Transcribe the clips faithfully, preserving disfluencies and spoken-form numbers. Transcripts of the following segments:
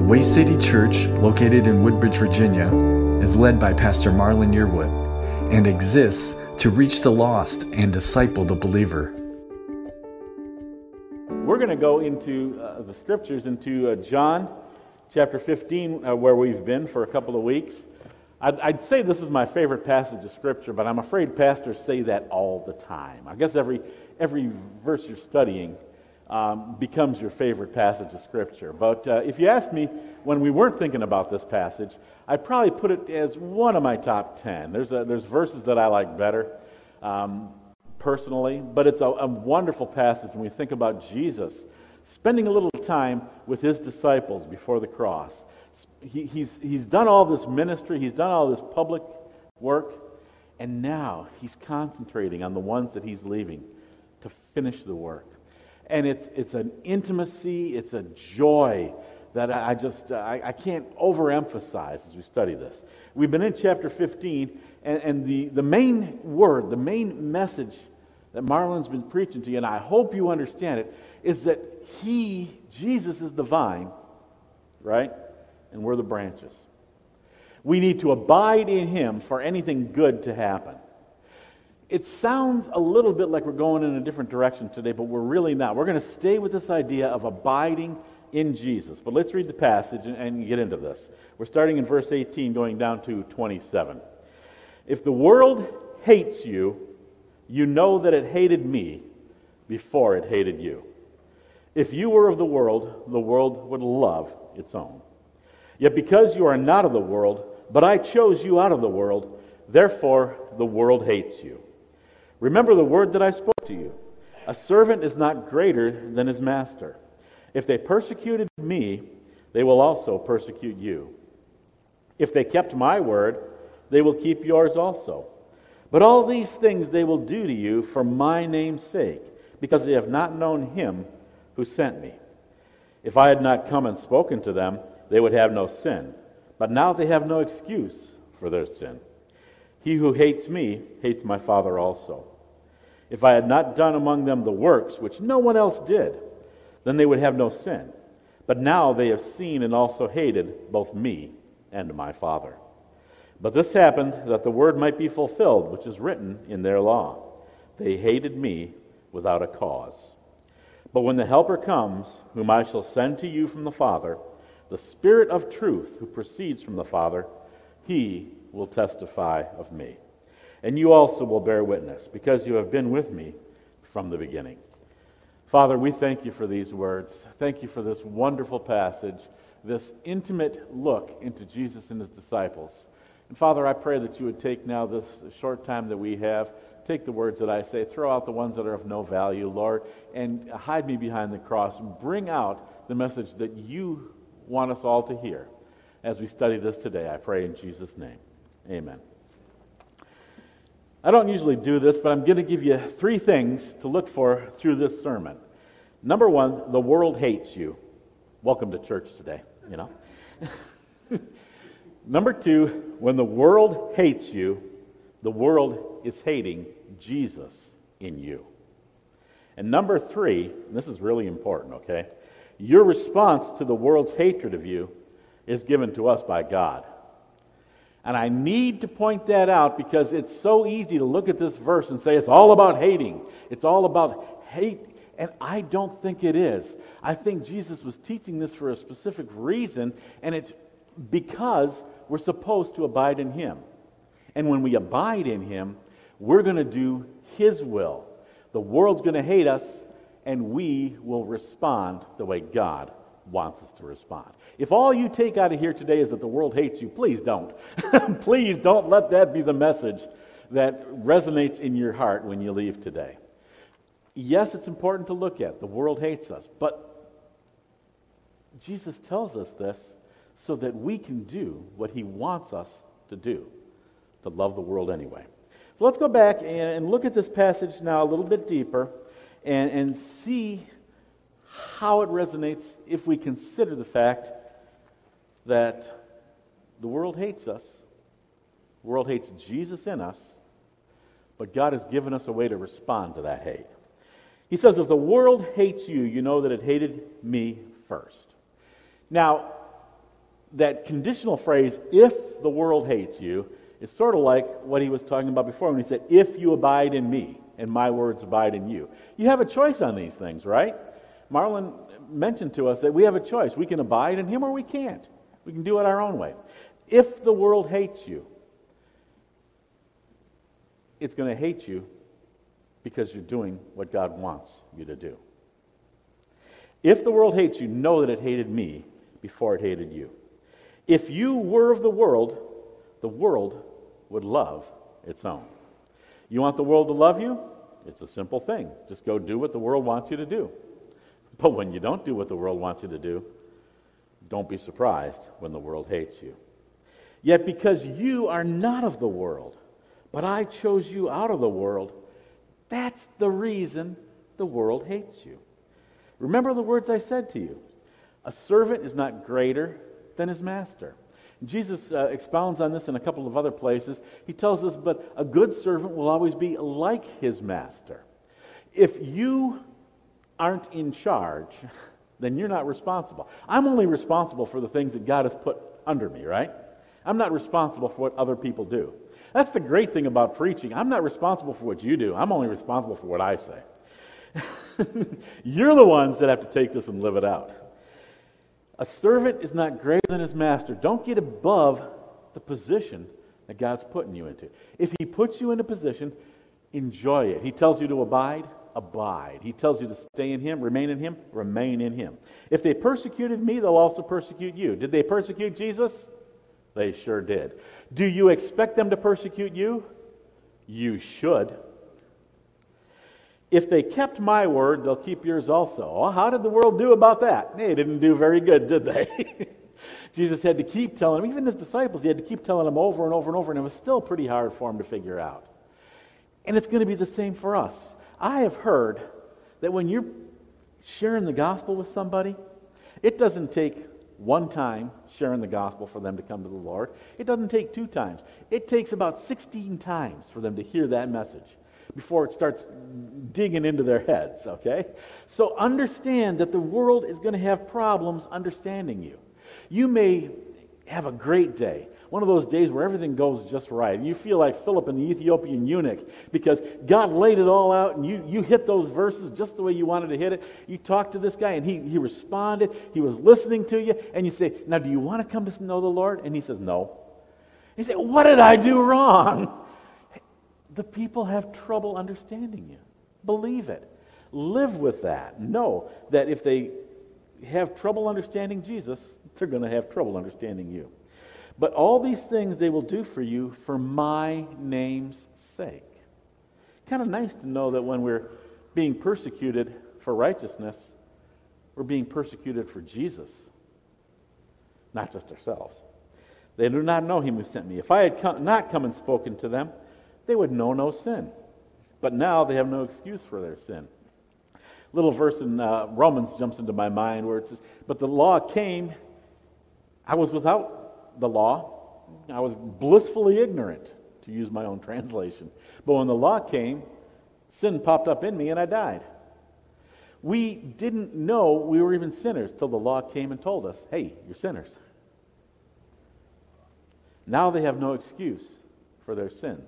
The Way City Church, located in Woodbridge, Virginia, is led by Pastor Marlon Yearwood and exists to reach the lost and disciple the believer. We're going to go into uh, the scriptures, into uh, John chapter fifteen, uh, where we've been for a couple of weeks. I'd, I'd say this is my favorite passage of scripture, but I'm afraid pastors say that all the time. I guess every every verse you're studying Um, becomes your favorite passage of Scripture. But uh, if you asked me when we weren't thinking about this passage, I probably put it as one of my top ten. There's a, there's verses that I like better um, personally, but it's a, a wonderful passage when we think about Jesus spending a little time with his disciples before the cross. He, he's, he's done all this ministry, he's done all this public work, and now he's concentrating on the ones that he's leaving to finish the work. And it's it's an intimacy, it's a joy that I just, I, I can't overemphasize as we study this. We've been in chapter fifteen, and, and the, the main word, the main message that Marlon's been preaching to you, and I hope you understand it, is that he, Jesus, is the vine, right? And we're the branches. We need to abide in him for anything good to happen. It sounds a little bit like we're going in a different direction today, but we're really not. We're going to stay with this idea of abiding in Jesus. But let's read the passage and, and get into this. We're starting in verse eighteen, going down to twenty-seven. If the world hates you, you know that it hated me before it hated you. If you were of the world, the world would love its own. Yet because you are not of the world, but I chose you out of the world, therefore the world hates you. Remember the word that I spoke to you. A servant is not greater than his master. If they persecuted me, they will also persecute you. If they kept my word, they will keep yours also. But all these things they will do to you for my name's sake, because they have not known him who sent me. If I had not come and spoken to them, they would have no sin. But now they have no excuse for their sin. He who hates me hates my Father also. If I had not done among them the works which no one else did, then they would have no sin. But now they have seen and also hated both me and my Father. But this happened that the word might be fulfilled, which is written in their law. They hated me without a cause. But when the Helper comes, whom I shall send to you from the Father, the Spirit of truth who proceeds from the Father, he will testify of me. And you also will bear witness, because you have been with me from the beginning. Father, we thank you for these words. Thank you for this wonderful passage, this intimate look into Jesus and his disciples. And Father, I pray that you would take now this short time that we have, take the words that I say, throw out the ones that are of no value, Lord, and hide me behind the cross, and bring out the message that you want us all to hear. As we study this today, I pray in Jesus' name. Amen. I don't usually do this, but I'm going to give you three things to look for through this sermon. Number one, the world hates you. Welcome to church today, you know. Number two, when the world hates you, the world is hating Jesus in you. And number three, and this is really important, okay? Your response to the world's hatred of you is given to us by God. And I need to point that out because it's so easy to look at this verse and say it's all about hating. It's all about hate. And I don't think it is. I think Jesus was teaching this for a specific reason, and it's because we're supposed to abide in him. And when we abide in him, we're going to do his will. The world's going to hate us, and we will respond the way God wants us to respond. If all you take out of here today is that the world hates you, please don't. Please don't let that be the message that resonates in your heart when you leave today. Yes, it's important to look at. The world hates us, but Jesus tells us this so that we can do what he wants us to do, to love the world anyway. So let's go back and look at this passage now a little bit deeper and, and see how it resonates if we consider the fact that the world hates us, the world hates Jesus in us, but God has given us a way to respond to that hate. He says, if the world hates you, you know that it hated me first. Now, that conditional phrase, if the world hates you, is sort of like what he was talking about before when he said, if you abide in me and my words abide in you. You have a choice on these things, right? Marlon mentioned to us that we have a choice. We can abide in him or we can't. We can do it our own way. If the world hates you, it's going to hate you because you're doing what God wants you to do. If the world hates you, know that it hated me before it hated you. If you were of the world, the world would love its own. You want the world to love you? It's a simple thing. Just go do what the world wants you to do. But when you don't do what the world wants you to do, don't be surprised when the world hates you. Yet because you are not of the world, but I chose you out of the world, that's the reason the world hates you. Remember the words I said to you. A servant is not greater than his master. Jesus uh, expounds on this in a couple of other places. He tells us, but a good servant will always be like his master. If you aren't in charge, then you're not responsible. I'm only responsible for the things that God has put under me, right? I'm not responsible for what other people do. That's the great thing about preaching. I'm not responsible for what you do. I'm only responsible for what I say. You're the ones that have to take this and live it out. A servant is not greater than his master. Don't get above the position that God's putting you into. If he puts you in a position, enjoy it. He tells you to abide, abide. He tells you to stay in him, remain in him, remain in him. If they persecuted me, they'll also persecute you. Did they persecute Jesus? They sure did. Do you expect them to persecute you? You should. If they kept my word, they'll keep yours also. Well, how did the world do about that? They didn't do very good, did they? Jesus had to keep telling them, even his disciples, he had to keep telling them over and over and over, and it was still pretty hard for him to figure out. And it's going to be the same for us. I have heard that when you're sharing the gospel with somebody, it doesn't take one time sharing the gospel for them to come to the Lord. It doesn't take two times. It takes about sixteen times for them to hear that message before it starts digging into their heads, okay? So understand that the world is going to have problems understanding you. You may have a great day, one of those days where everything goes just right. You feel like Philip and the Ethiopian eunuch because God laid it all out and you, you hit those verses just the way you wanted to hit it. You talked to this guy and he, he responded. He was listening to you. And you say, now do you want to come to know the Lord? And he says, no. And you say, what did I do wrong? The people have trouble understanding you. Believe it. Live with that. Know that if they have trouble understanding Jesus, they're going to have trouble understanding you. But all these things they will do for you for my name's sake. Kind of nice to know that when we're being persecuted for righteousness, we're being persecuted for Jesus, not just ourselves. They do not know him who sent me. If I had come, not come and spoken to them, they would know no sin. But now they have no excuse for their sin. Little verse in uh, Romans jumps into my mind where it says, but the law came, I was without the law, I was blissfully ignorant, to use my own translation. But when the law came, sin popped up in me and I died. We didn't know we were even sinners till the law came and told us, hey, you're sinners. Now they have no excuse for their sins.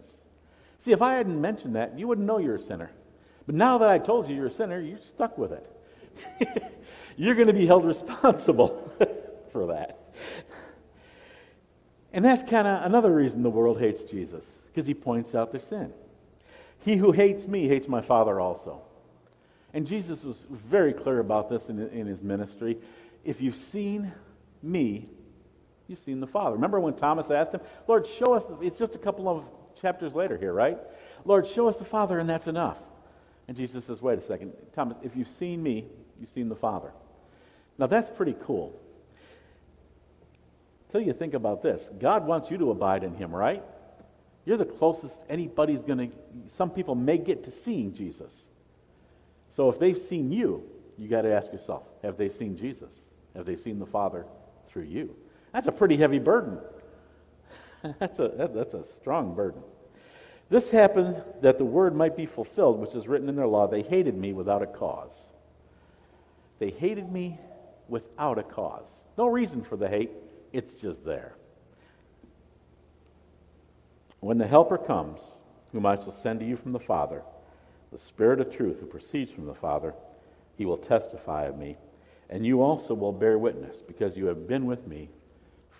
See, if I hadn't mentioned that, you wouldn't know you're a sinner. But now that I told you you're a sinner, you're stuck with it. You're going to be held responsible for that. And that's kind of another reason the world hates Jesus, because he points out their sin. He who hates me hates my Father also. And Jesus was very clear about this in, in his ministry. If you've seen me, you've seen the Father. Remember when Thomas asked him, Lord, show us, it's just a couple of chapters later here, right? Lord, show us the Father and that's enough. And Jesus says, wait a second, Thomas, if you've seen me, you've seen the Father. Now that's pretty cool. Until you think about this, God wants you to abide in him, right? You're the closest anybody's going to, some people may get to seeing Jesus. So if they've seen you, you got to ask yourself, have they seen Jesus? Have they seen the Father through you? That's a pretty heavy burden. that's a that, that's a strong burden. This happened that the word might be fulfilled, which is written in their law, they hated me without a cause. They hated me without a cause. No reason for the hate. It's just there. When the Helper comes, whom I shall send to you from the Father, the Spirit of truth who proceeds from the Father, he will testify of me, and you also will bear witness, because you have been with me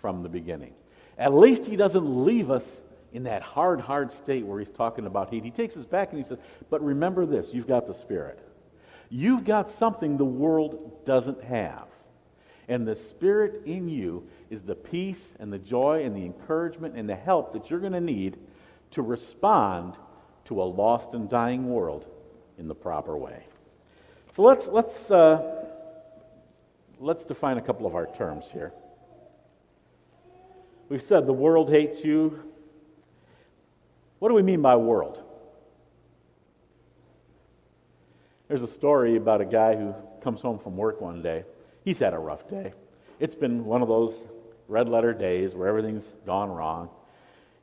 from the beginning. At least he doesn't leave us in that hard, hard state where he's talking about heat. He takes us back and he says, but remember this, you've got the Spirit. You've got something the world doesn't have. And the Spirit in you is the peace and the joy and the encouragement and the help that you're going to need to respond to a lost and dying world in the proper way. So let's let's uh, let's define a couple of our terms here. We've said the world hates you. What do we mean by world? There's a story about a guy who comes home from work one day. He's had a rough day. It's been one of those red-letter days where everything's gone wrong.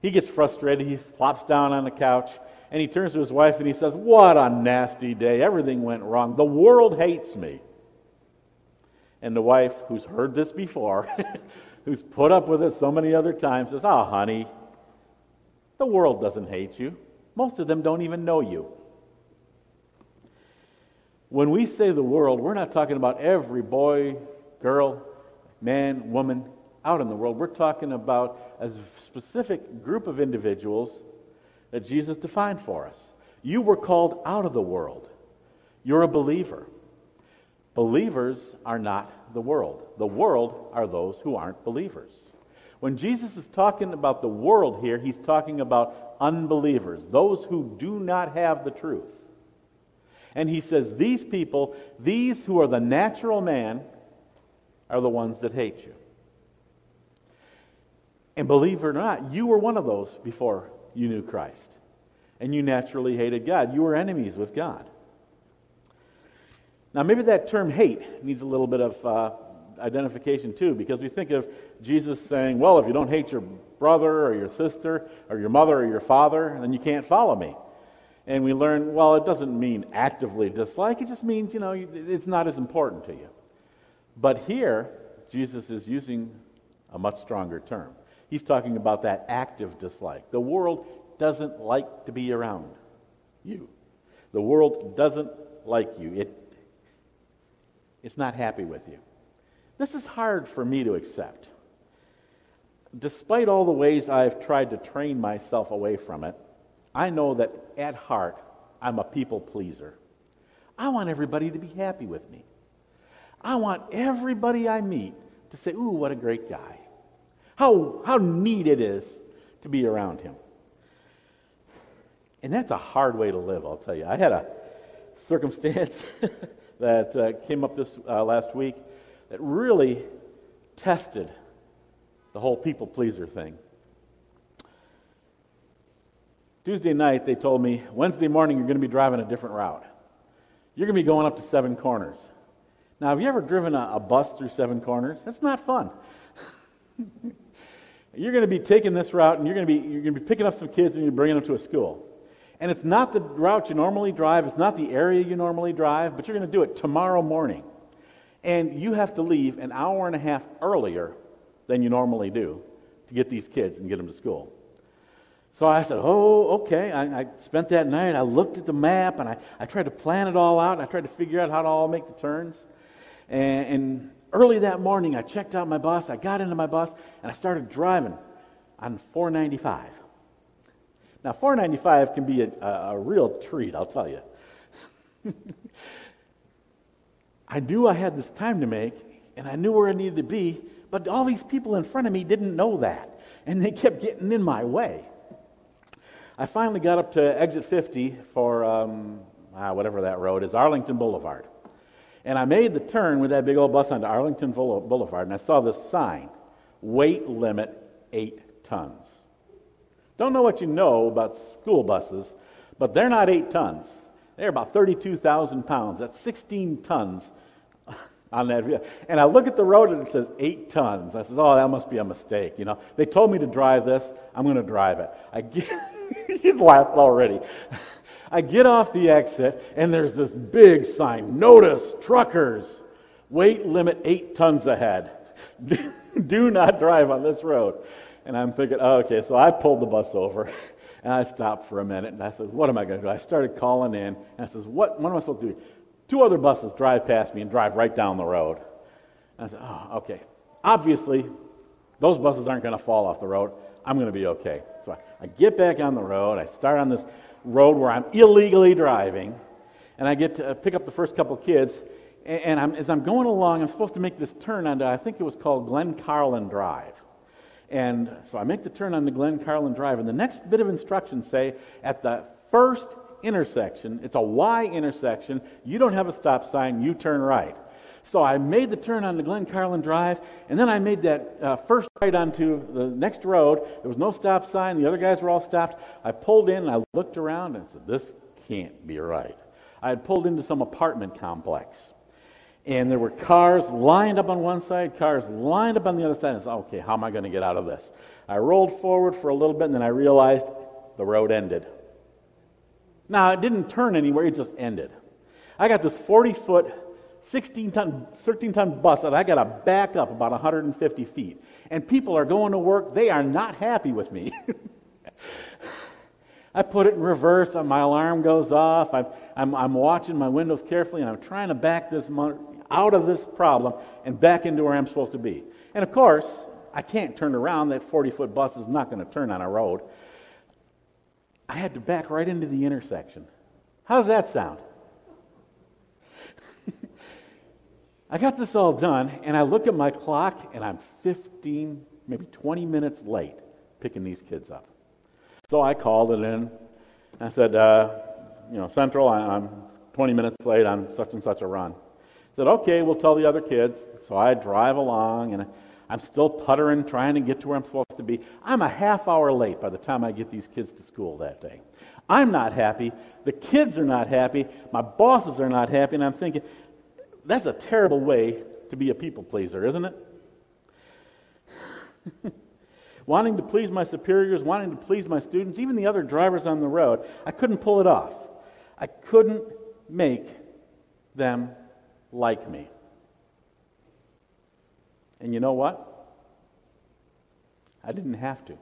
He gets frustrated. He flops down on the couch, and he turns to his wife and he says, what a nasty day. Everything went wrong. The world hates me. And the wife, who's heard this before, who's put up with it so many other times, says, oh, honey, the world doesn't hate you. Most of them don't even know you. When we say the world, we're not talking about every boy, girl, man, woman out in the world. We're talking about a specific group of individuals that Jesus defined for us. You were called out of the world. You're a believer. Believers are not the world. The world are those who aren't believers. When Jesus is talking about the world here, he's talking about unbelievers, those who do not have the truth. And he says, these people, these who are the natural man, are the ones that hate you. And believe it or not, you were one of those before you knew Christ. And you naturally hated God. You were enemies with God. Now maybe that term hate needs a little bit of uh, identification too, because we think of Jesus saying, well, if you don't hate your brother or your sister or your mother or your father, then you can't follow me. And we learn, well, it doesn't mean actively dislike. It just means, you know, it's not as important to you. But here, Jesus is using a much stronger term. He's talking about that active dislike. The world doesn't like to be around you. The world doesn't like you. It, it's not happy with you. This is hard for me to accept. Despite all the ways I've tried to train myself away from it, I know that at heart, I'm a people pleaser. I want everybody to be happy with me. I want everybody I meet to say, ooh, what a great guy. How, how neat it is to be around him. And that's a hard way to live, I'll tell you. I had a circumstance that uh, came up this uh, last week that really tested the whole people pleaser thing. Tuesday night, they told me, Wednesday morning, you're going to be driving a different route. You're going to be going up to Seven Corners. Now, have you ever driven a, a bus through Seven Corners? That's not fun. You're going to be taking this route, and you're going to be you're going to be picking up some kids, and you're bringing them to a school. And it's not the route you normally drive. It's not the area you normally drive, but you're going to do it tomorrow morning. And you have to leave an hour and a half earlier than you normally do to get these kids and get them to school. So I said, oh, okay. I, I spent that night, I looked at the map, and I, I tried to plan it all out, and I tried to figure out how to all make the turns. And, and early that morning, I checked out my bus, I got into my bus, and I started driving on four ninety-five. Now, four ninety-five can be a, a, a real treat, I'll tell you. I knew I had this time to make, and I knew where I needed to be, but all these people in front of me didn't know that, and they kept getting in my way. I finally got up to exit fifty for um, ah, whatever that road is, Arlington Boulevard. And I made the turn with that big old bus onto Arlington Boulevard, and I saw this sign, weight limit eight tons. Don't know what you know about school buses, but they're not eight tons. They're about thirty-two thousand pounds. That's sixteen tons on that vehicle. And I look at the road, and it says eight tons. I says, oh, that must be a mistake. You know, they told me to drive this. I'm going to drive it. I get... He's laughed already. I get off the exit, and there's this big sign, notice, truckers, weight limit eight tons ahead. do, do not drive on this road. And I'm thinking, oh, okay, so I pulled the bus over, and I stopped for a minute, and I said, what am I going to do? I started calling in, and I said, what, what am I supposed to do? Two other buses drive past me and drive right down the road. And I said, oh, okay. Obviously, those buses aren't going to fall off the road. I'm going to be okay. So I, I get back on the road. I start on this road where I'm illegally driving, and I get to pick up the first couple kids, and, and I'm, as I'm going along, I'm supposed to make this turn onto, I think it was called Glen Carlin Drive. And so I make the turn on the Glen Carlin Drive, and the next bit of instructions say, at the first intersection, it's a Y intersection, you don't have a stop sign, you turn right. So I made the turn on the Glen Carlin Drive, and then I made that uh, first right onto the next road. There was no stop sign, the other guys were all stopped. I pulled in, and I looked around, and I said, this can't be right. I had pulled into some apartment complex, and there were cars lined up on one side, cars lined up on the other side. I said, okay, how am I going to get out of this? I rolled forward for a little bit, and then I realized the road ended. Now, it didn't turn anywhere, it just ended. I got this forty-foot, sixteen-ton, thirteen-ton bus that I got to back up about one hundred fifty feet. And people are going to work. They are not happy with me. I put it in reverse. My alarm goes off. I'm, I'm, I'm watching my windows carefully, and I'm trying to back this out of this problem and back into where I'm supposed to be. And, of course, I can't turn around. That forty-foot bus is not going to turn on a road. I had to back right into the intersection. How does that sound? I got this all done, and I look at my clock, and I'm fifteen, maybe twenty minutes late picking these kids up. So I called it in. I said, uh, you know, Central, I'm twenty minutes late on such and such a run. I said, okay, we'll tell the other kids. So I drive along, and I'm still puttering, trying to get to where I'm supposed to be. I'm a half hour late by the time I get these kids to school that day. I'm not happy. The kids are not happy. My bosses are not happy. And I'm thinking, that's a terrible way to be a people pleaser, isn't it? Wanting to please my superiors, wanting to please my students, even the other drivers on the road, I couldn't pull it off. I couldn't make them like me. And you know what? I didn't have to.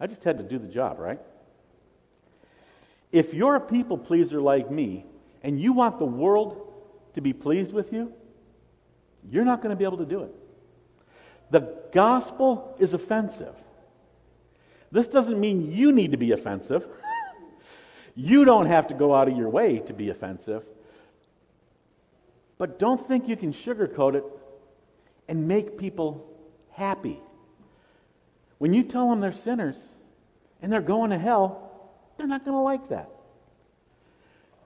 I just had to do the job, right? If you're a people pleaser like me, and you want the world to be pleased with you, you're not going to be able to do it. The gospel is offensive. This doesn't mean you need to be offensive. You don't have to go out of your way to be offensive. But don't think you can sugarcoat it and make people happy. When you tell them they're sinners and they're going to hell, they're not going to like that.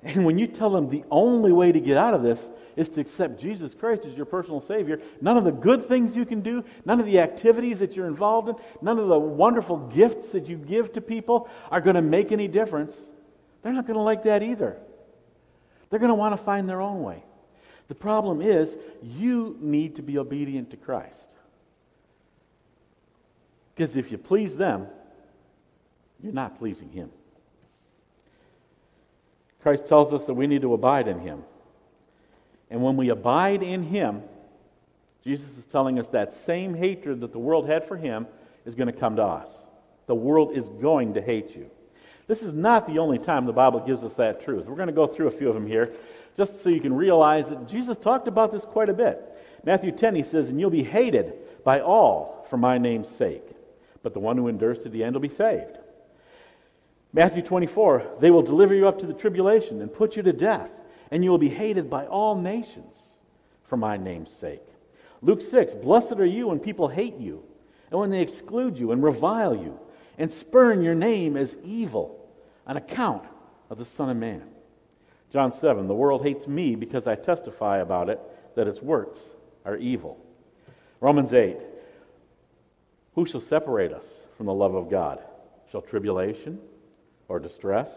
And when you tell them the only way to get out of this is to accept Jesus Christ as your personal Savior, none of the good things you can do, none of the activities that you're involved in, none of the wonderful gifts that you give to people are going to make any difference. They're not going to like that either. They're going to want to find their own way. The problem is, you need to be obedient to Christ. Because if you please them, you're not pleasing Him. Christ tells us that we need to abide in Him. And when we abide in Him, Jesus is telling us that same hatred that the world had for Him is going to come to us. The world is going to hate you. This is not the only time the Bible gives us that truth. We're going to go through a few of them here, just so you can realize that Jesus talked about this quite a bit. Matthew ten, He says, and you'll be hated by all for my name's sake, but the one who endures to the end will be saved. Matthew twenty-four, they will deliver you up to the tribulation and put you to death, and you will be hated by all nations for my name's sake. Luke six, blessed are you when people hate you, and when they exclude you and revile you, and spurn your name as evil on account of the Son of Man. John seven, the world hates me because I testify about it, that its works are evil. Romans eight, who shall separate us from the love of God? Shall tribulation, or distress,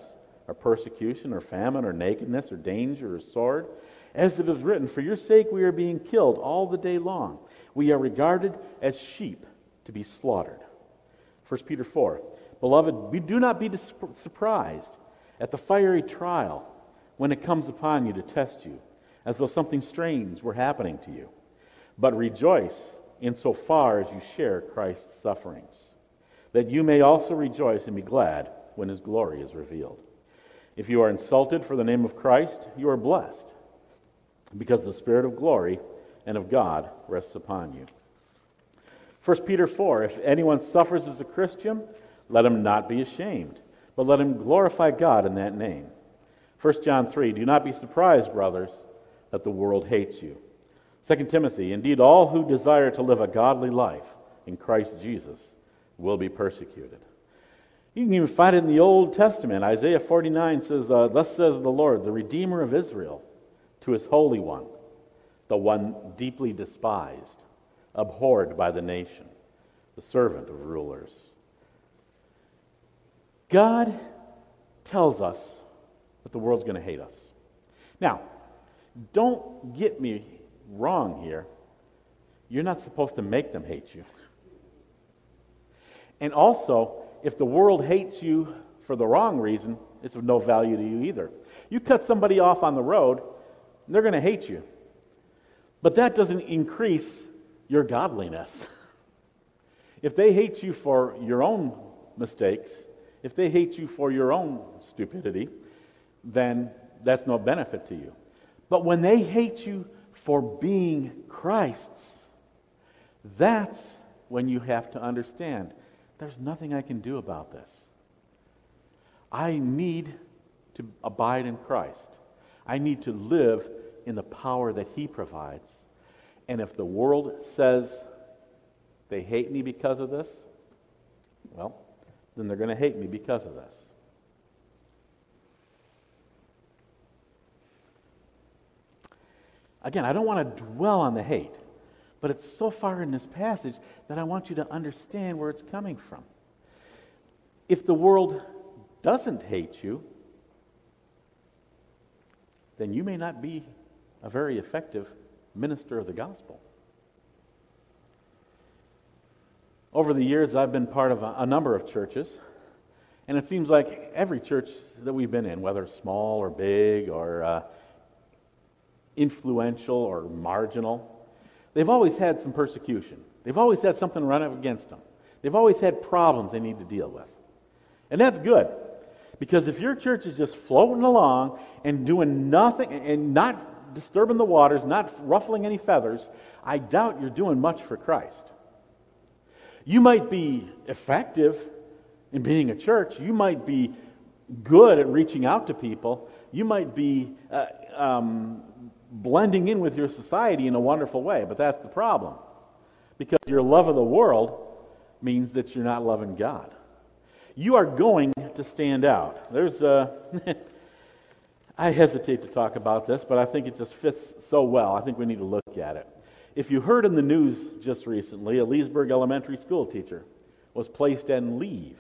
or persecution, or famine, or nakedness, or danger, or sword? As it is written, for your sake we are being killed all the day long. We are regarded as sheep to be slaughtered. First Peter four, beloved, we do not be dis- surprised at the fiery trial when it comes upon you to test you, as though something strange were happening to you. but rejoice insofar as you share Christ's sufferings, that you may also rejoice and be glad when his glory is revealed. If you are insulted for the name of Christ, you are blessed, because the Spirit of glory and of God rests upon you. First Peter four, if anyone suffers as a Christian, let him not be ashamed, but let him glorify God in that name. First John three, do not be surprised, brothers, that the world hates you. Second Timothy, indeed all who desire to live a godly life in Christ Jesus will be persecuted. You can even find it in the Old Testament. Isaiah forty-nine says, uh, thus says the Lord, the Redeemer of Israel, to his Holy One, the one deeply despised, abhorred by the nation, the servant of rulers. God tells us that the world's going to hate us. Now, don't get me wrong here. You're not supposed to make them hate you. And also, if the world hates you for the wrong reason, it's of no value to you either. You cut somebody off on the road, and they're going to hate you. But that doesn't increase your godliness. If they hate you for your own mistakes, if they hate you for your own stupidity, then that's no benefit to you. But when they hate you for being Christ's, that's when you have to understand, there's nothing I can do about this. I need to abide in Christ. I need to live in the power that He provides. And if the world says they hate me because of this, well, then they're going to hate me because of this. Again, I don't want to dwell on the hate, but it's so far in this passage that I want you to understand where it's coming from. If the world doesn't hate you, then you may not be a very effective minister of the gospel. Over the years, I've been part of a, a number of churches, and it seems like every church that we've been in, whether small or big or uh, influential or marginal, they've always had some persecution. They've always had something run up against them. They've always had problems they need to deal with. And that's good, because if your church is just floating along and doing nothing and not disturbing the waters, not ruffling any feathers, I doubt you're doing much for Christ. You might be effective in being a church. You might be good at reaching out to people. You might be uh, um, blending in with your society in a wonderful way, but that's the problem. Because your love of the world means that you're not loving God. You are going to stand out. There's a... I hesitate to talk about this, but I think it just fits so well. I think we need to look at it. If you heard in the news just recently, a Leesburg elementary school teacher was placed on leave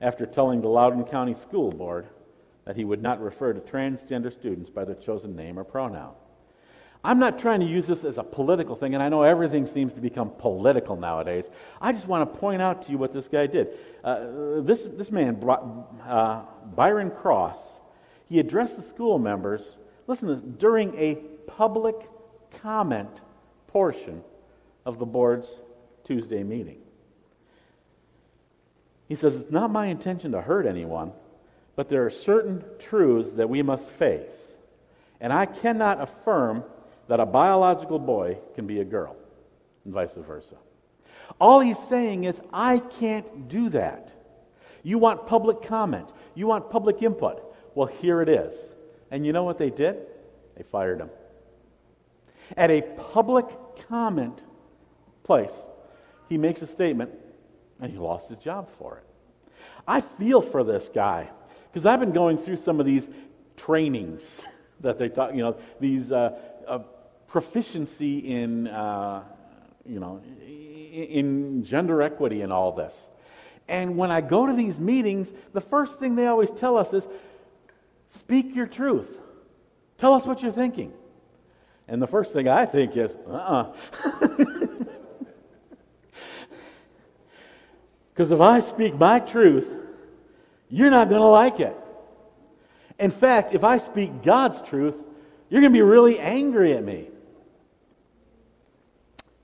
after telling the Loudoun County School Board that he would not refer to transgender students by their chosen name or pronoun. I'm not trying to use this as a political thing, and I know everything seems to become political nowadays. I just want to point out to you what this guy did. Uh, this, this man, brought, uh, Byron Cross, he addressed the school members, listen to this, during a public comment portion of the board's Tuesday meeting. He says, it's not my intention to hurt anyone, but there are certain truths that we must face, and I cannot affirm that a biological boy can be a girl, and vice versa. All he's saying is, I can't do that. You want public comment. You want public input. Well, here it is. And you know what they did? They fired him. At a public comment place, he makes a statement, and he lost his job for it. I feel for this guy, because I've been going through some of these trainings that they talk, you know, these uh, uh, proficiency in, uh, you know, in gender equity and all this. And when I go to these meetings, the first thing they always tell us is, speak your truth. Tell us what you're thinking. And the first thing I think is, uh-uh. Because if I speak my truth, you're not going to like it. In fact, if I speak God's truth, you're going to be really angry at me.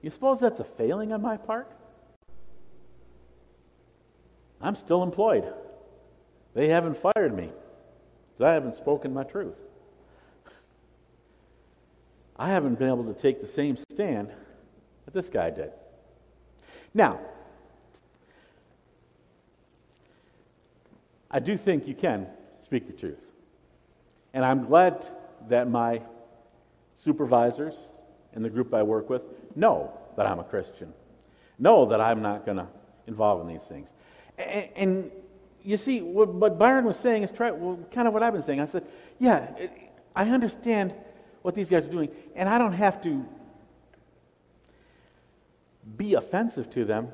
You suppose that's a failing on my part? I'm still employed. They haven't fired me because I haven't spoken my truth. I haven't been able to take the same stand that this guy did. Now, I do think you can speak your truth. And I'm glad that my supervisors and the group I work with know that I'm a Christian, know that I'm not going to involve in these things. And, and you see, what, what Byron was saying is try, well, kind of what I've been saying. I said, yeah, it, I understand what these guys are doing, and I don't have to be offensive to them,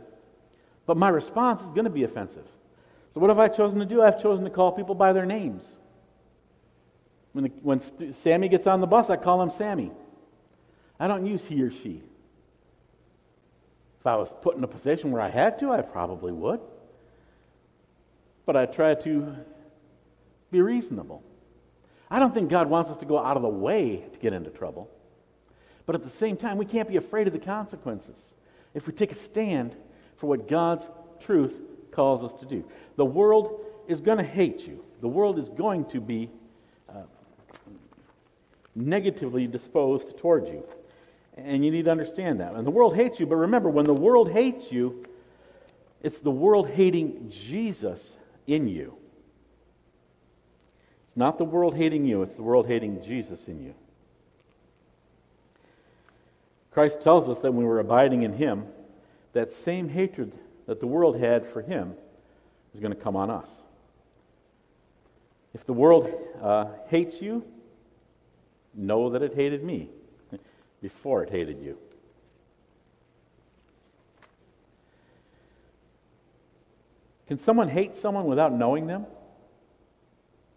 but my response is going to be offensive. So what have I chosen to do? I've chosen to call people by their names. When, the, when St- Sammy gets on the bus, I call him Sammy. I don't use he or she. If I was put in a position where I had to, I probably would. But I try to be reasonable. I don't think God wants us to go out of the way to get into trouble. But at the same time, we can't be afraid of the consequences if we take a stand for what God's truth calls us to do. The world is going to hate you. The world is going to be uh, negatively disposed toward you. And you need to understand that. And the world hates you, but remember, when the world hates you, it's the world hating Jesus in you. It's not the world hating you, it's the world hating Jesus in you. Christ tells us that when we're abiding in Him, that same hatred that the world had for Him is going to come on us. If the world uh, hates you, know that it hated me before it hated you. Can someone hate someone without knowing them?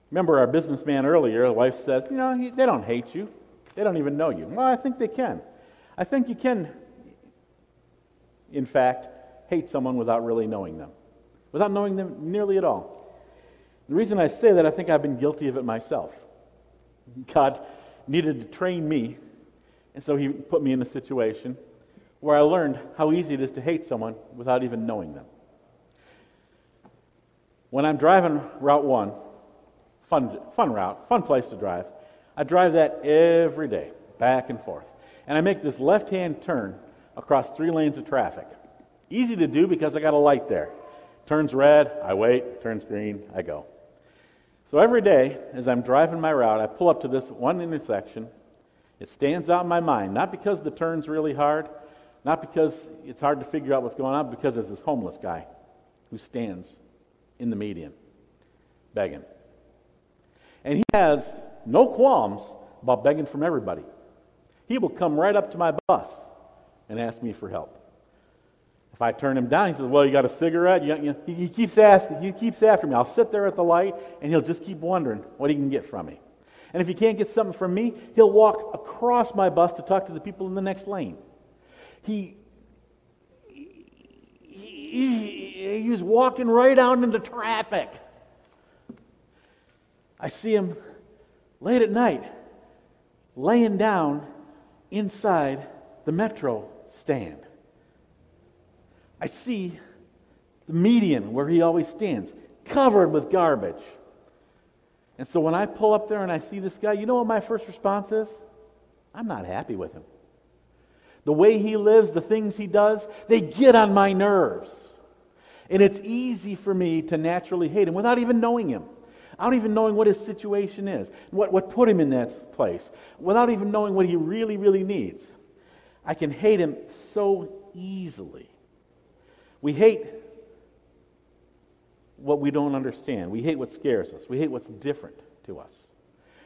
Remember our businessman earlier, the wife said, you know, they don't hate you. They don't even know you. Well, I think they can. I think you can, in fact, hate someone without really knowing them, without knowing them nearly at all. The reason I say that, I think I've been guilty of it myself. God needed to train me, and so He put me in a situation where I learned how easy it is to hate someone without even knowing them. When I'm driving Route one, fun, fun route, fun place to drive, I drive that every day, back and forth. And I make this left-hand turn across three lanes of traffic. Easy to do because I got a light there. Turns red, I wait, turns green, I go. So every day, as I'm driving my route, I pull up to this one intersection. It stands out in my mind, not because the turn's really hard, not because it's hard to figure out what's going on, because there's this homeless guy who stands in the median, begging. And he has no qualms about begging from everybody. He will come right up to my bus and ask me for help. If I turn him down, he says, well, you got a cigarette? You got, you know, he, he keeps asking, he keeps after me. I'll sit there at the light, and he'll just keep wondering what he can get from me. And if he can't get something from me, he'll walk across my bus to talk to the people in the next lane. He, he, he, he was walking right out into traffic. I see him late at night, laying down inside the metro stand. I see the median where he always stands, covered with garbage. And so when I pull up there and I see this guy, you know what my first response is? I'm not happy with him. The way he lives, the things he does, they get on my nerves. And it's easy for me to naturally hate him without even knowing him. Without even knowing what his situation is, what, what put him in that place, without even knowing what he really, really needs. I can hate him so easily. We hate what we don't understand. We hate what scares us. We hate what's different to us.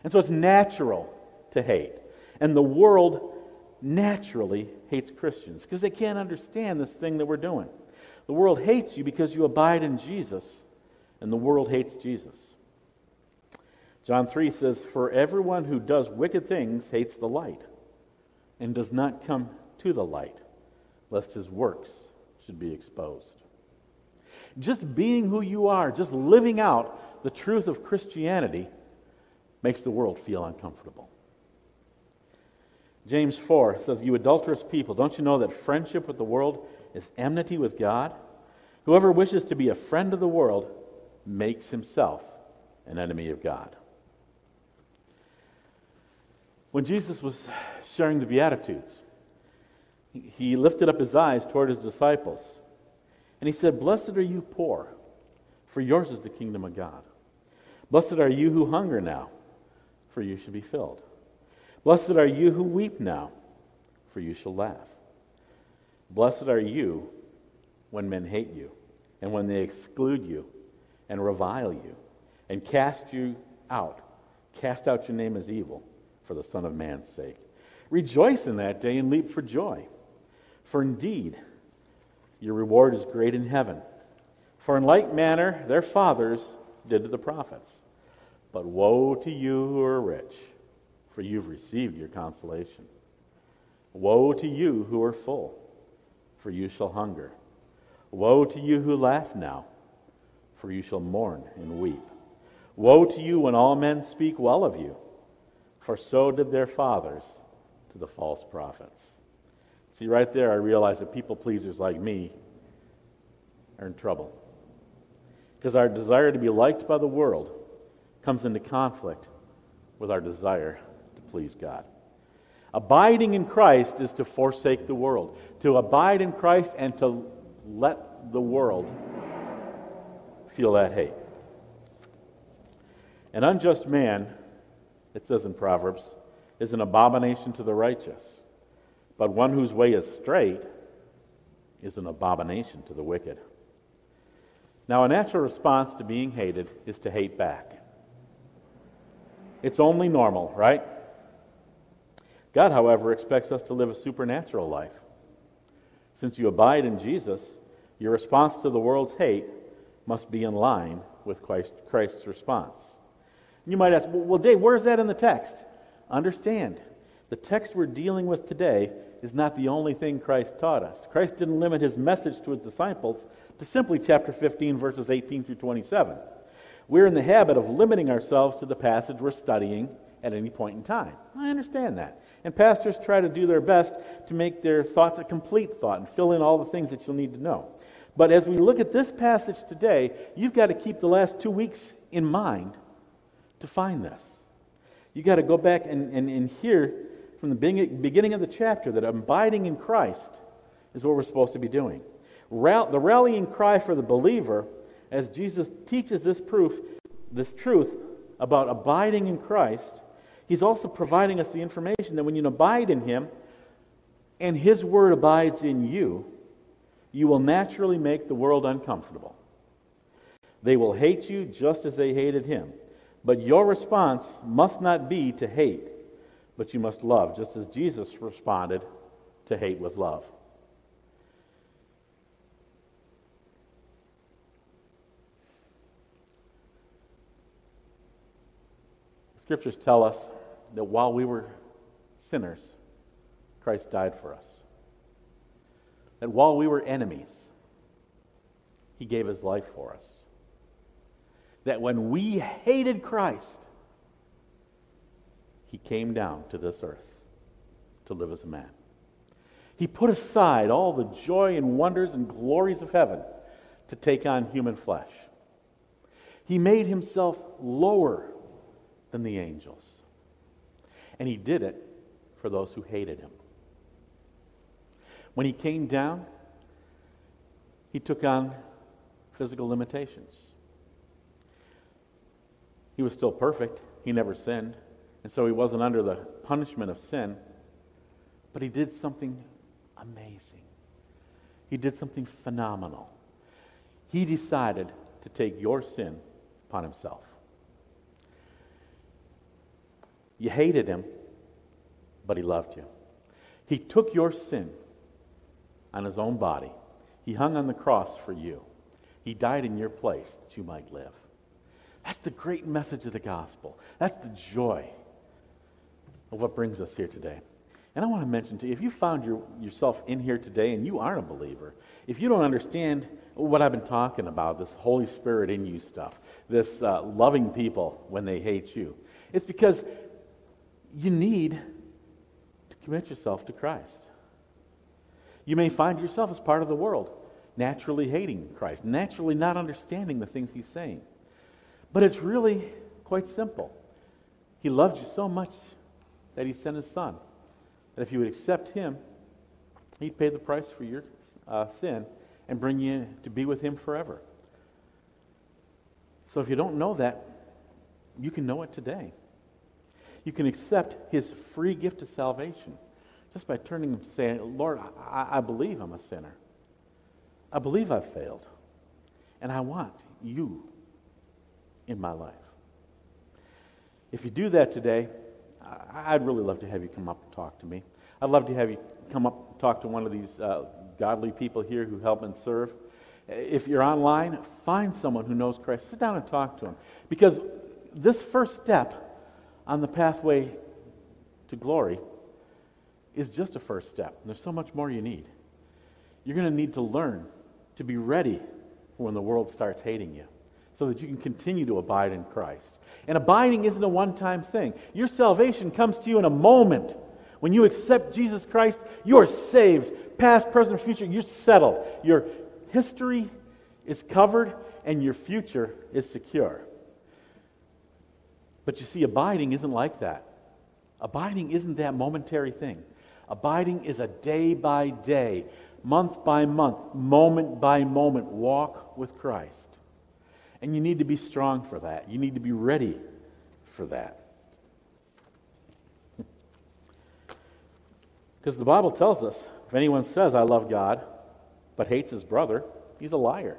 And so it's natural to hate. And the world naturally hates Christians because they can't understand this thing that we're doing. The world hates you because you abide in Jesus, and the world hates Jesus. John three says, for everyone who does wicked things hates the light and does not come to the light, lest his works should be exposed. Just being who you are, just living out the truth of Christianity makes the world feel uncomfortable. James four says, "You adulterous people, don't you know that friendship with the world is enmity with God? Whoever wishes to be a friend of the world makes himself an enemy of God." When Jesus was sharing the Beatitudes, he lifted up his eyes toward his disciples, and he said, "Blessed are you poor, for yours is the kingdom of God. Blessed are you who hunger now, for you shall be filled. Blessed are you who weep now, for you shall laugh. Blessed are you when men hate you, and when they exclude you, and revile you, and cast you out, cast out your name as evil, for the Son of Man's sake. Rejoice in that day and leap for joy. For indeed, your reward is great in heaven. For in like manner their fathers did to the prophets. But woe to you who are rich, for you've received your consolation. Woe to you who are full, for you shall hunger. Woe to you who laugh now, for you shall mourn and weep. Woe to you when all men speak well of you, for so did their fathers to the false prophets." See, right there I realize that people pleasers like me are in trouble, because our desire to be liked by the world comes into conflict with our desire to please God. Abiding in Christ is to forsake the world, to abide in Christ and to let the world feel that hate. An unjust man, it says in Proverbs, is an abomination to the righteous, but one whose way is straight is an abomination to the wicked. Now, a natural response to being hated is to hate back. It's only normal, right? God, however, expects us to live a supernatural life. Since you abide in Jesus, your response to the world's hate must be in line with Christ's response. You might ask, well, Dave, where's that in the text? Understand, the text we're dealing with today is not the only thing Christ taught us. Christ didn't limit his message to his disciples to simply chapter fifteen, verses eighteen through twenty-seven. We're in the habit of limiting ourselves to the passage we're studying at any point in time. I understand that. And pastors try to do their best to make their thoughts a complete thought and fill in all the things that you'll need to know. But as we look at this passage today, you've got to keep the last two weeks in mind to find this. You've got to go back and, and, and hear from the beginning of the chapter that abiding in Christ is what we're supposed to be doing. The rallying cry for the believer, as Jesus teaches this proof, this truth about abiding in Christ, he's also providing us the information that when you abide in him and his word abides in you, you will naturally make the world uncomfortable. They will hate you just as they hated him. But your response must not be to hate, but you must love, just as Jesus responded to hate with love. Scriptures tell us that while we were sinners, Christ died for us. That while we were enemies, he gave his life for us. That when we hated Christ, he came down to this earth to live as a man. He put aside all the joy and wonders and glories of heaven to take on human flesh. He made himself lower than the angels. And he did it for those who hated him. When he came down, he took on physical limitations. He was still perfect. He never sinned. And so he wasn't under the punishment of sin. But he did something amazing. He did something phenomenal. He decided to take your sin upon himself. You hated him, but he loved you. He took your sin on his own body. He hung on the cross for you. He died in your place that you might live. That's the great message of the gospel. That's the joy of what brings us here today. And I want to mention to you, if you found your, yourself in here today and you aren't a believer, if you don't understand what I've been talking about, this Holy Spirit in you stuff, this uh, loving people when they hate you, it's because you need to Commit yourself to Christ. You may find yourself as part of the world, naturally hating Christ, naturally not understanding the things he's saying. But it's really quite simple. He loved you so much that he sent his son. And if you would accept him, he'd pay the price for your uh, sin and bring you to be with him forever. So if you don't know that, you can know it today. You can accept his free gift of salvation just by turning and saying, Lord, I, I believe I'm a sinner. I believe I've failed. And I want you in my life. If you do that today, I'd really love to have you come up and talk to me. I'd love to have you come up and talk to one of these uh, godly people here who help and serve. If you're online, find someone who knows Christ. Sit down and talk to them. Because this first step on the pathway to glory is just a first step. There's so much more you need. You're going to need to learn to be ready for when the world starts hating you so that you can continue to abide in Christ. And abiding isn't a one-time thing. Your salvation comes to you in a moment. When you accept Jesus Christ, you are saved. Past, present, future, you're settled. Your history is covered and your future is secure. But you see, abiding isn't like that. Abiding isn't that momentary thing. Abiding is a day by day, month by month, moment by moment walk with Christ. And you need to be strong for that. You need to be ready for that. Because the Bible tells us, if anyone says, I love God, but hates his brother, he's a liar.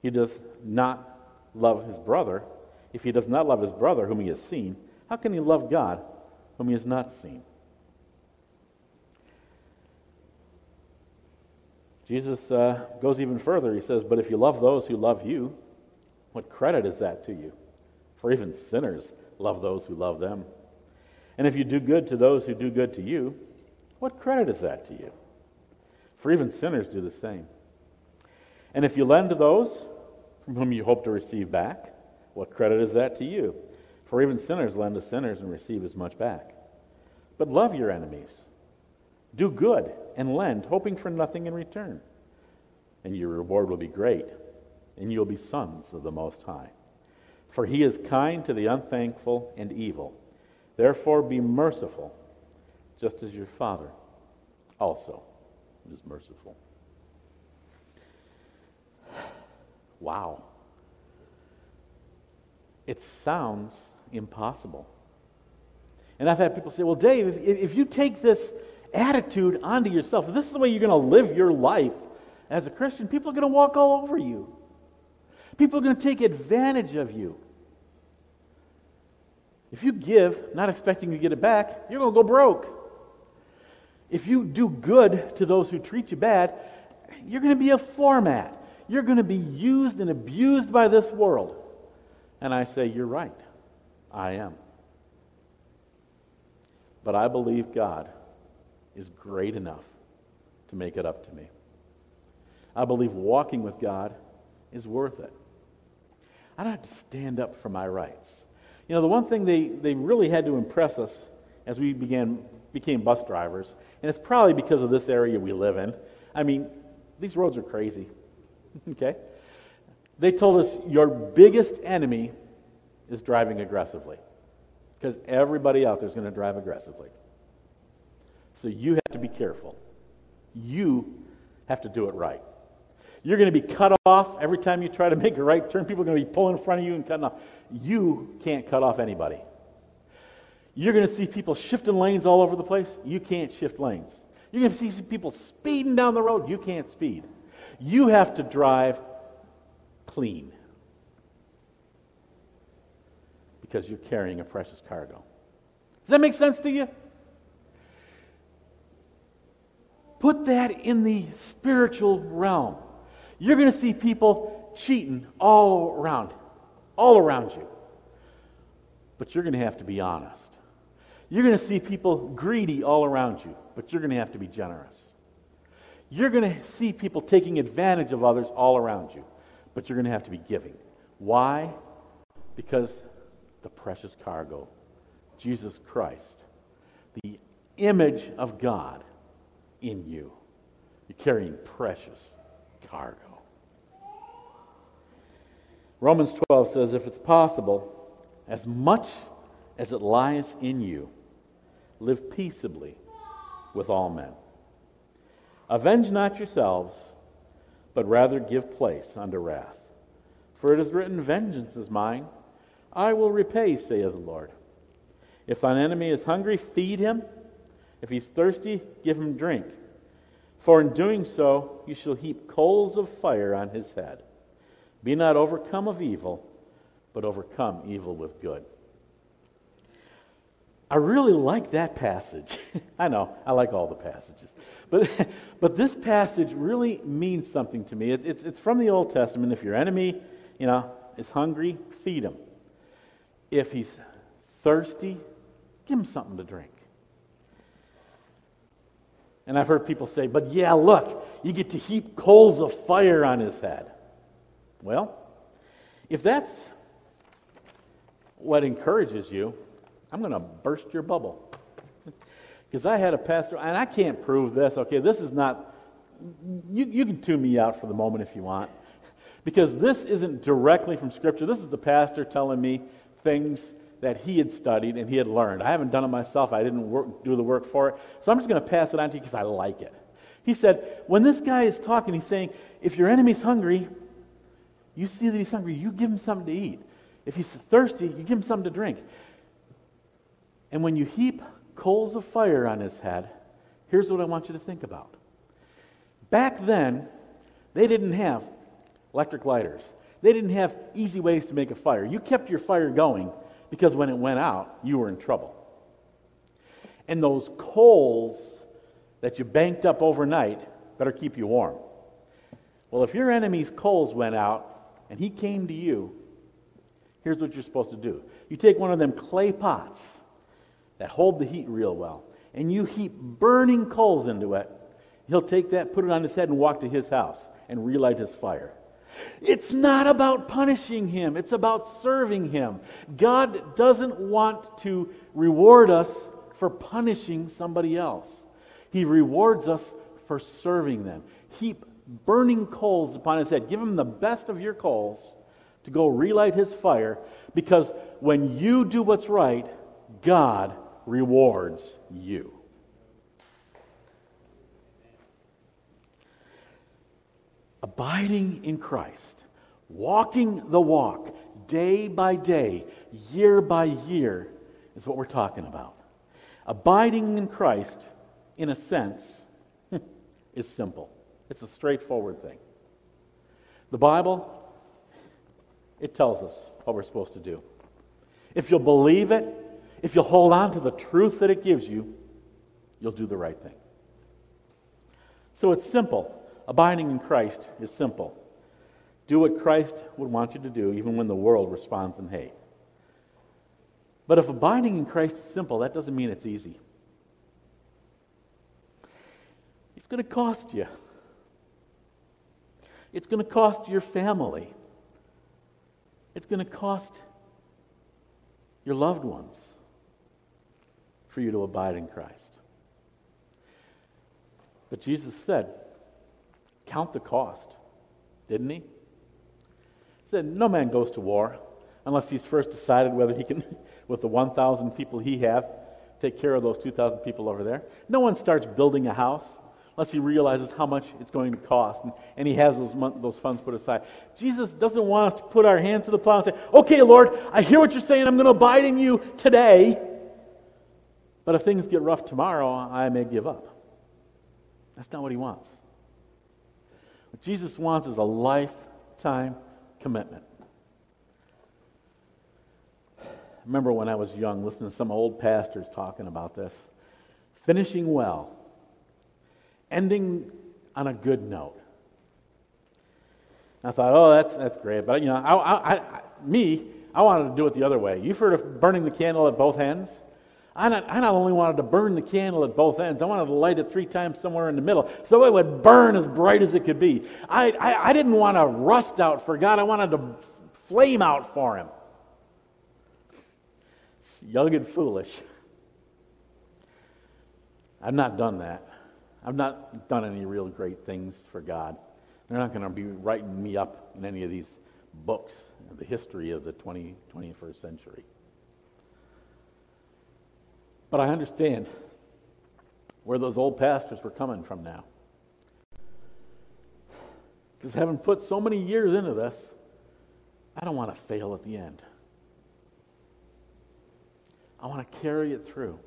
He does not love his brother. If he does not love his brother whom he has seen, how can he love God whom he has not seen? Jesus uh, goes even further. He says, but if you love those who love you, what credit is that to you? For even sinners love those who love them. And if you do good to those who do good to you, what credit is that to you? For even sinners do the same. And if you lend to those from whom you hope to receive back, what credit is that to you? For even sinners lend to sinners and receive as much back. But love your enemies. Do good and lend, hoping for nothing in return. And your reward will be great. And you'll be sons of the Most High. For he is kind to the unthankful and evil. Therefore be merciful, just as your Father also is merciful. Wow. It sounds impossible. And I've had people say, well, Dave, if, if you take this attitude onto yourself, if this is the way you're going to live your life as a Christian, people are going to walk all over you. People are going to take advantage of you. If you give, not expecting to get it back, you're going to go broke. If you do good to those who treat you bad, you're going to be a doormat. You're going to be used and abused by this world. And I say, you're right. I am. But I believe God is great enough to make it up to me. I believe walking with God is worth it. I don't have to stand up for my rights. You know, the one thing they, they really had to impress us as we began became bus drivers, and it's probably because of this area we live in. I mean, these roads are crazy, okay? They told us your biggest enemy is driving aggressively, because everybody out there is going to drive aggressively. So you have to be careful. You have to do it right. You're going to be cut off every time you try to make a right turn. People are going to be pulling in front of you and cutting off. You can't cut off anybody. You're going to see people shifting lanes all over the place. You can't shift lanes. You're going to see people speeding down the road. You can't speed. You have to drive clean because you're carrying a precious cargo. Does that make sense to you? Put that in the spiritual realm. You're going to see people cheating all around, all around you. But you're going to have to be honest. You're going to see people greedy all around you, but you're going to have to be generous. You're going to see people taking advantage of others all around you, but you're going to have to be giving. Why? Because the precious cargo, Jesus Christ, the image of God in you. You're carrying precious cargo. Romans twelve says, if it's possible, as much as it lies in you, live peaceably with all men. Avenge not yourselves, but rather give place unto wrath. For it is written, vengeance is mine, I will repay, saith the Lord. If thine enemy is hungry, feed him. If he's thirsty, give him drink. For in doing so, you shall heap coals of fire on his head. Be not overcome of evil, but overcome evil with good. I really like that passage. I know, I like all the passages. But but this passage really means something to me. It, it's, it's from the Old Testament. If your enemy, you know, is hungry, feed him. If he's thirsty, give him something to drink. And I've heard people say, but yeah, look, you get to heap coals of fire on his head. Well, if that's what encourages you, I'm going to burst your bubble. Because I had a pastor, and I can't prove this, okay, this is not, you, you can tune me out for the moment if you want, because this isn't directly from Scripture. This is the pastor telling me things that he had studied and he had learned. I haven't done it myself. I didn't work, do the work for it. So I'm just going to pass it on to you because I like it. He said, when this guy is talking, he's saying, if your enemy's hungry, you see that he's hungry, you give him something to eat. If he's thirsty, you give him something to drink. And when you heap coals of fire on his head, here's what I want you to think about. Back then, they didn't have electric lighters. They didn't have easy ways to make a fire. You kept your fire going because when it went out, you were in trouble. And those coals that you banked up overnight better keep you warm. Well, if your enemy's coals went out and he came to you, here's what you're supposed to do. You take one of them clay pots that hold the heat real well, and you heap burning coals into it. He'll take that, put it on his head, and walk to his house and relight his fire. It's not about punishing him. It's about serving him. God doesn't want to reward us for punishing somebody else. He rewards us for serving them. Heap burning coals upon his head. Give him the best of your coals to go relight his fire, because when you do what's right, God rewards you. Abiding in Christ, walking the walk, day by day, year by year, is what we're talking about. Abiding in Christ, in a sense, is simple. It's a straightforward thing. The Bible, it tells us what we're supposed to do. If you'll believe it, if you'll hold on to the truth that it gives you, you'll do the right thing. So it's simple. Abiding in Christ is simple. Do what Christ would want you to do, even when the world responds in hate. But if abiding in Christ is simple, that doesn't mean it's easy. It's going to cost you. It's going to cost your family. It's going to cost your loved ones for you to abide in Christ. But Jesus said, count the cost, didn't he? He said, no man goes to war unless he's first decided whether he can, with the one thousand people he have, take care of those two thousand people over there. No one starts building a house unless he realizes how much it's going to cost, and, and he has those, those funds put aside. Jesus doesn't want us to put our hands to the plow and say, okay, Lord, I hear what you're saying. I'm going to abide in you today. But if things get rough tomorrow, I may give up. That's not what he wants. What Jesus wants is a lifetime commitment. I remember when I was young, listening to some old pastors talking about this. Finishing well. Ending on a good note. And I thought, oh, that's that's great. But, you know, I, I, I, me, I wanted to do it the other way. You've heard of burning the candle at both ends? I not, I not only wanted to burn the candle at both ends, I wanted to light it three times somewhere in the middle so it would burn as bright as it could be. I, I, I didn't want to rust out for God. I wanted to flame out for him. It's young and foolish. I've not done that. I've not done any real great things for God. They're not going to be writing me up in any of these books of the history of the twentieth, twenty-first century. But I understand where those old pastors were coming from now. Because having put so many years into this, I don't want to fail at the end. I want to carry it through.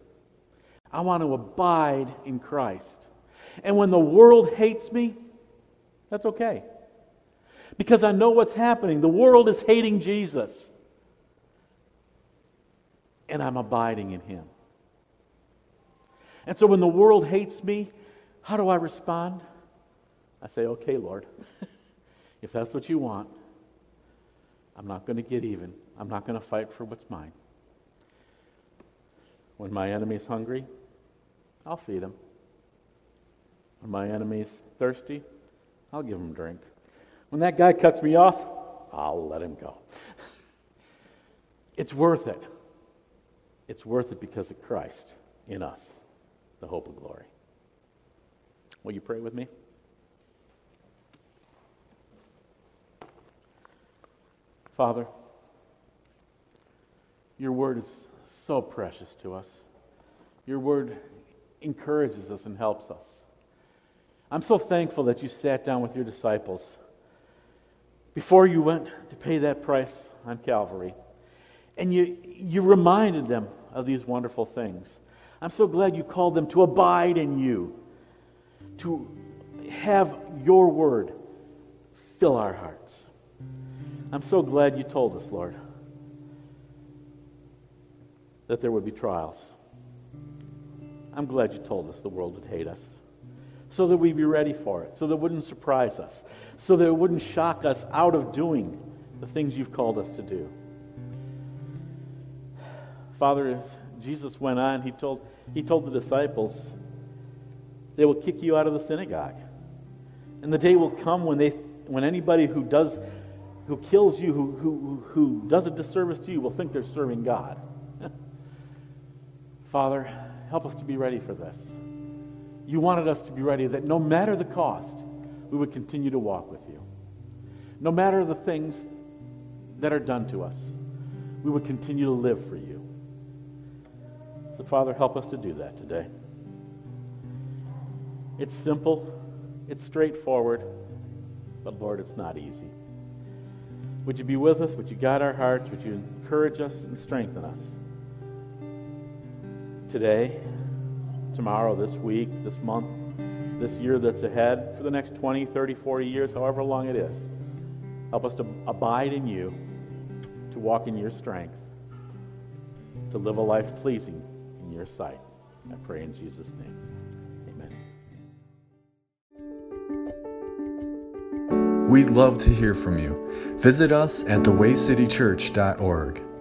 I want to abide in Christ. And when the world hates me, that's okay. Because I know what's happening. The world is hating Jesus. And I'm abiding in Him. And so when the world hates me, how do I respond? I say, okay, Lord, if that's what you want, I'm not going to get even. I'm not going to fight for what's mine. When my enemy's hungry, I'll feed him. When my enemy's thirsty, I'll give him drink. When that guy cuts me off, I'll let him go. It's worth it. It's worth it because of Christ in us, the hope of glory. Will you pray with me? Father, your word is so precious to us. Your word encourages us and helps us. I'm so thankful that you sat down with your disciples before you went to pay that price on Calvary. And you you reminded them of these wonderful things. I'm so glad you called them to abide in you, to have your word fill our hearts. I'm so glad you told us, Lord, that there would be trials. I'm glad you told us the world would hate us, so that we'd be ready for it, so that it wouldn't surprise us, so that it wouldn't shock us out of doing the things you've called us to do. Father, Jesus went on, he told, he told the disciples, they will kick you out of the synagogue. And the day will come when they, when anybody who does, who kills you, who, who, who does a disservice to you will think they're serving God. Father, help us to be ready for this. You wanted us to be ready that no matter the cost, we would continue to walk with you. No matter the things that are done to us, we would continue to live for you. So, Father, help us to do that today. It's simple, it's straightforward, but, Lord, it's not easy. Would you be with us? Would you guide our hearts? Would you encourage us and strengthen us today, tomorrow, this week, this month, this year that's ahead, for the next twenty, thirty, forty years, however long it is? Help us to abide in you, to walk in your strength, to live a life pleasing in your sight. I pray in Jesus' name. Amen. We'd love to hear from you. Visit us at the way city church dot org.